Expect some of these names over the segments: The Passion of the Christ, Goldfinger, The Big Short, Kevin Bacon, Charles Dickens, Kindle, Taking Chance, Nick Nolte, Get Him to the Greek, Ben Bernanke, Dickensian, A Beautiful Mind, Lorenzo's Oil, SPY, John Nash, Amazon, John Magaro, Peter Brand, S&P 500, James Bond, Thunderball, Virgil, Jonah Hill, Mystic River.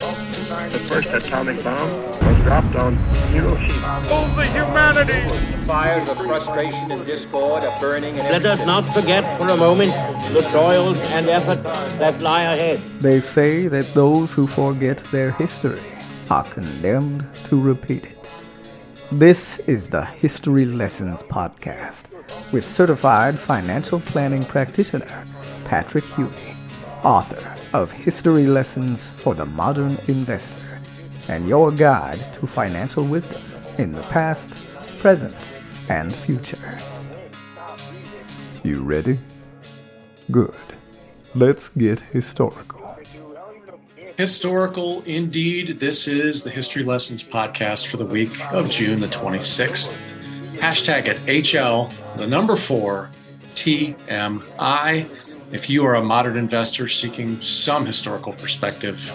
The first atomic bomb was dropped on Hiroshima. Oh, the humanities! The fires of frustration and discord are burning in every city. Let us not forget for a moment the toils and effort that lie ahead. They say that those who forget their history are condemned to repeat it. This is the History Lessons Podcast with certified financial planning practitioner Patrick Huey, author of History Lessons for the Modern Investor, and your guide to financial wisdom in the past, present, and future. You ready? Good. Let's get historical. Historical indeed. This is the History Lessons Podcast for the week of June the 26th. Hashtag it HL, the number 4, TMI. If you are a modern investor seeking some historical perspective,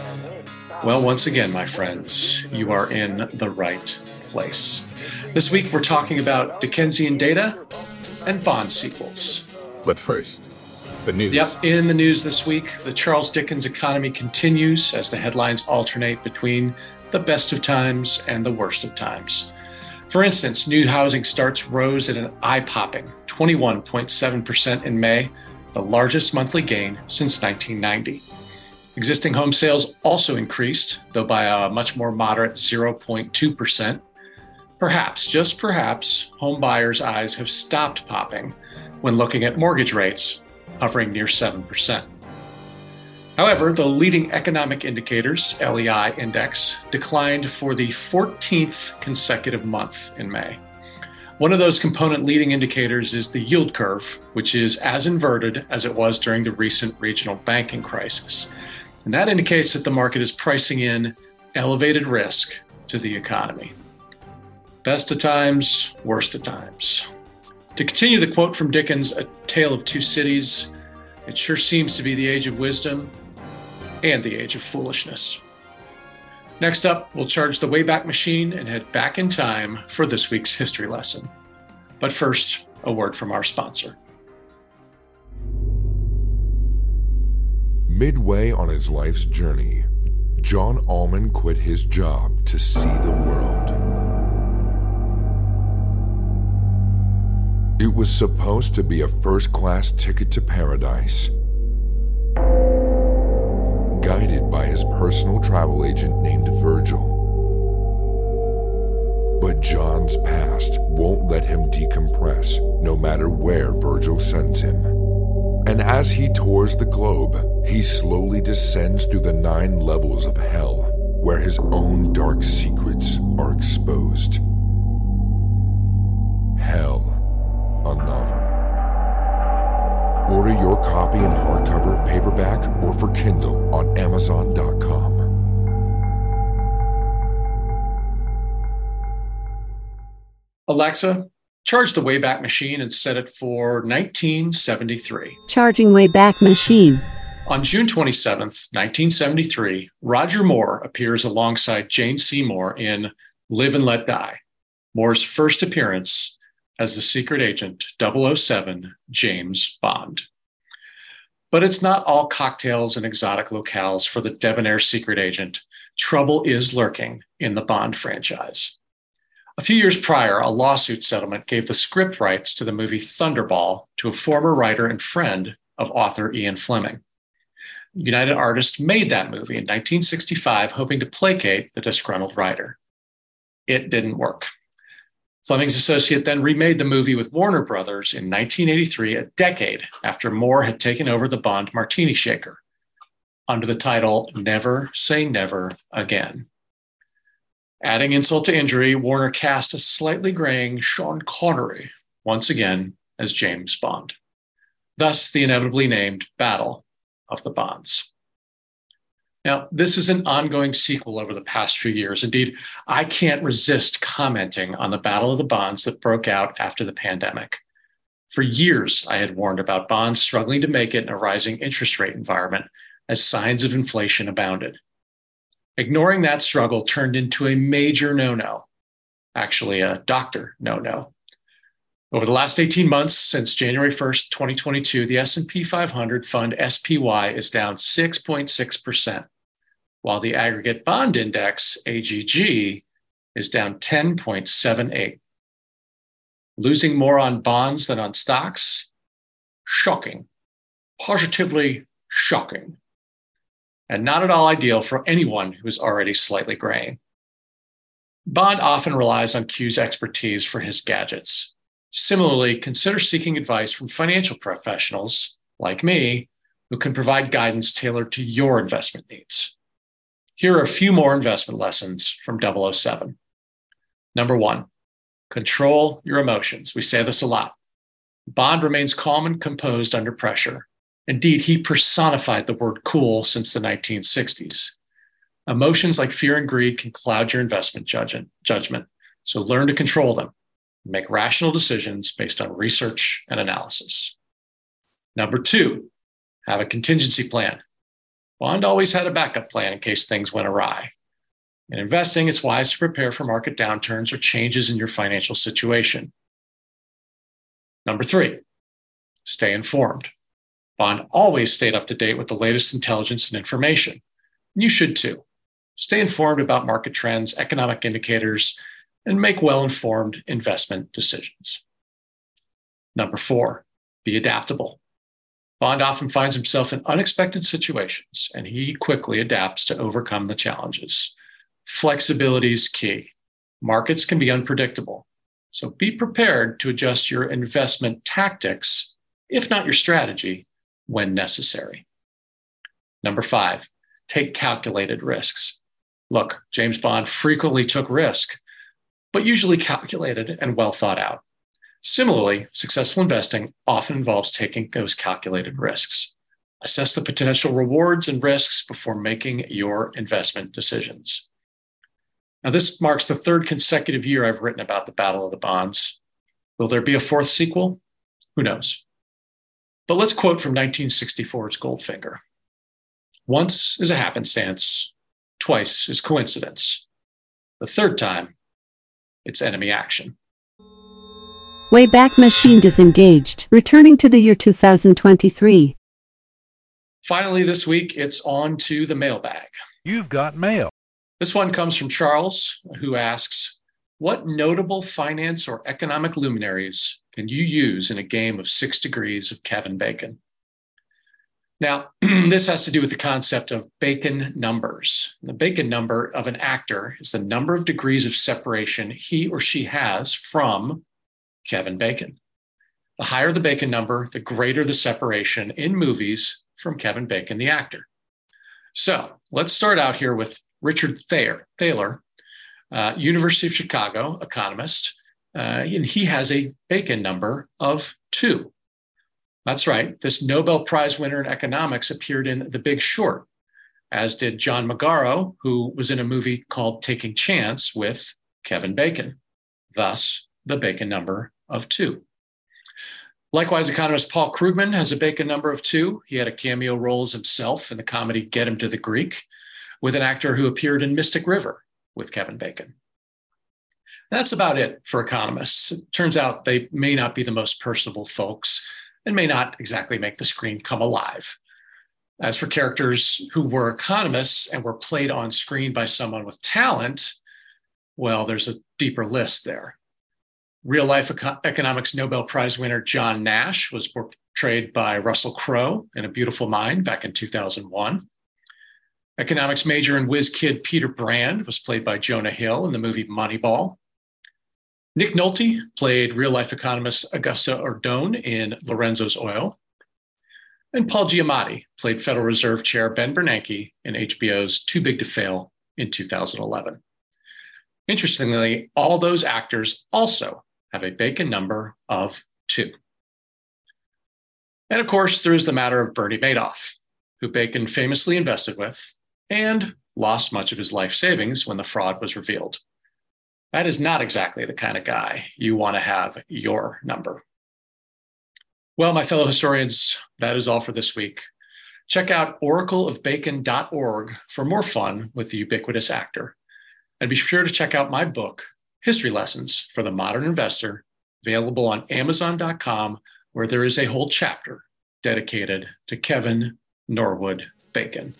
well, once again, my friends, you are in the right place. This week, we're talking about Dickensian data and Bond sequels. But first, the news. Yep, in the news this week, the Charles Dickens economy continues as the headlines alternate between the best of times and the worst of times. For instance, new housing starts rose at an eye-popping 21.7% in May, the largest monthly gain since 1990. Existing home sales also increased, though by a much more moderate 0.2%. Perhaps, just perhaps, home buyers' eyes have stopped popping when looking at mortgage rates hovering near 7%. However, the leading economic indicators, LEI index, declined for the 14th consecutive month in May. One of those component leading indicators is the yield curve, which is as inverted as it was during the recent regional banking crisis. And that indicates that the market is pricing in elevated risk to the economy. Best of times, worst of times. To continue the quote from Dickens, A Tale of Two Cities, it sure seems to be the age of wisdom and the age of foolishness. Next up, we'll charge the Wayback Machine and head back in time for this week's history lesson. But first, a word from our sponsor. Midway on his life's journey, John Allman quit his job to see the world. It was supposed to be a first-class ticket to paradise. Guided by his personal travel agent named Virgil. But John's past won't let him decompress, no matter where Virgil sends him. And as he tours the globe, he slowly descends through the 9 levels of hell, where his own dark secrets are exposed. Hell, a novel. Order your copy in hardcover, paperback, or for Kindle on Amazon.com. Alexa, charge the Wayback Machine and set it for 1973. Charging Wayback Machine. On June 27th, 1973, Roger Moore appears alongside Jane Seymour in Live and Let Die, Moore's first appearance as the secret agent 007 James Bond. But it's not all cocktails and exotic locales for the debonair secret agent. Trouble is lurking in the Bond franchise. A few years prior, a lawsuit settlement gave the script rights to the movie Thunderball to a former writer and friend of author Ian Fleming. United Artists made that movie in 1965, hoping to placate the disgruntled writer. It didn't work. Fleming's associate then remade the movie with Warner Brothers in 1983, a decade after Moore had taken over the Bond martini shaker, under the title Never Say Never Again. Adding insult to injury, Warner cast a slightly graying Sean Connery, once again as James Bond, thus the inevitably named Battle of the Bonds. Now, this is an ongoing sequel over the past few years. Indeed, I can't resist commenting on the Battle of the Bonds that broke out after the pandemic. For years, I had warned about bonds struggling to make it in a rising interest rate environment as signs of inflation abounded. Ignoring that struggle turned into a major no-no, actually a doctor no-no. Over the last 18 months, since January 1st, 2022, the S&P 500 fund SPY is down 6.6%. while the aggregate bond index, AGG, is down 10.78. Losing more on bonds than on stocks? Shocking. Positively shocking. And not at all ideal for anyone who's already slightly graying. Bond often relies on Q's expertise for his gadgets. Similarly, consider seeking advice from financial professionals, like me, who can provide guidance tailored to your investment needs. Here are a few more investment lessons from 007. Number one, control your emotions. We say this a lot. Bond remains calm and composed under pressure. Indeed, he personified the word cool since the 1960s. Emotions like fear and greed can cloud your investment judgment, so learn to control them. Make rational decisions based on research and analysis. Number two, have a contingency plan. Bond always had a backup plan in case things went awry. In investing, it's wise to prepare for market downturns or changes in your financial situation. Number three, stay informed. Bond always stayed up to date with the latest intelligence and information. And you should too. Stay informed about market trends, economic indicators, and make well-informed investment decisions. Number four, be adaptable. Bond often finds himself in unexpected situations, and he quickly adapts to overcome the challenges. Flexibility is key. Markets can be unpredictable, so be prepared to adjust your investment tactics, if not your strategy, when necessary. Number five, take calculated risks. Look, James Bond frequently took risk, but usually calculated and well thought out. Similarly, successful investing often involves taking those calculated risks. Assess the potential rewards and risks before making your investment decisions. Now, this marks the third consecutive year I've written about the Battle of the Bonds. Will there be a fourth sequel? Who knows? But let's quote from 1964's Goldfinger. Once is a happenstance, twice is coincidence. The third time, it's enemy action. Wayback Machine disengaged, returning to the year 2023. Finally this week, it's on to the mailbag. You've got mail. This one comes from Charles, who asks, what notable finance or economic luminaries can you use in a game of 6 degrees of Kevin Bacon? Now, this has to do with the concept of Bacon numbers. The Bacon number of an actor is the number of degrees of separation he or she has from Kevin Bacon. The higher the Bacon number, the greater the separation in movies from Kevin Bacon, the actor. So let's start out here with Richard Thayer, University of Chicago economist, and he has a Bacon number of 2. That's right. This Nobel Prize winner in economics appeared in The Big Short, as did John Magaro, who was in a movie called Taking Chance with Kevin Bacon, thus the Bacon number of 2. Likewise, economist Paul Krugman has a Bacon number of 2. He had a cameo role as himself in the comedy Get Him to the Greek with an actor who appeared in Mystic River with Kevin Bacon. That's about it for economists. It turns out they may not be the most personable folks and may not exactly make the screen come alive. As for characters who were economists and were played on screen by someone with talent, well, there's a deeper list there. Real-life economics Nobel Prize winner John Nash was portrayed by Russell Crowe in A Beautiful Mind back in 2001. Economics major and whiz kid Peter Brand was played by Jonah Hill in the movie Moneyball. Nick Nolte played real-life economist Augusta Ordone in Lorenzo's Oil. And Paul Giamatti played Federal Reserve Chair Ben Bernanke in HBO's Too Big to Fail in 2011. Interestingly, all those actors also have a Bacon number of 2. And of course, there is the matter of Bernie Madoff, who Bacon famously invested with and lost much of his life savings when the fraud was revealed. That is not exactly the kind of guy you want to have your number. Well, my fellow historians, that is all for this week. Check out oracleofbacon.org for more fun with the ubiquitous actor. And be sure to check out my book, History Lessons for the Modern Investor, available on Amazon.com, where there is a whole chapter dedicated to Kevin Norwood Bacon.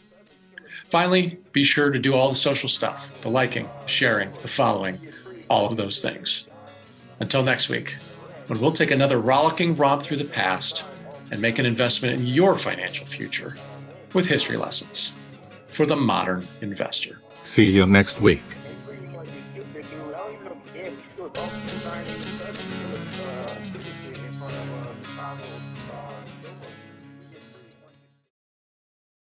Finally, be sure to do all the social stuff, the liking, the sharing, the following, all of those things. Until next week, when we'll take another rollicking romp through the past and make an investment in your financial future with history lessons for the modern investor. See you next week.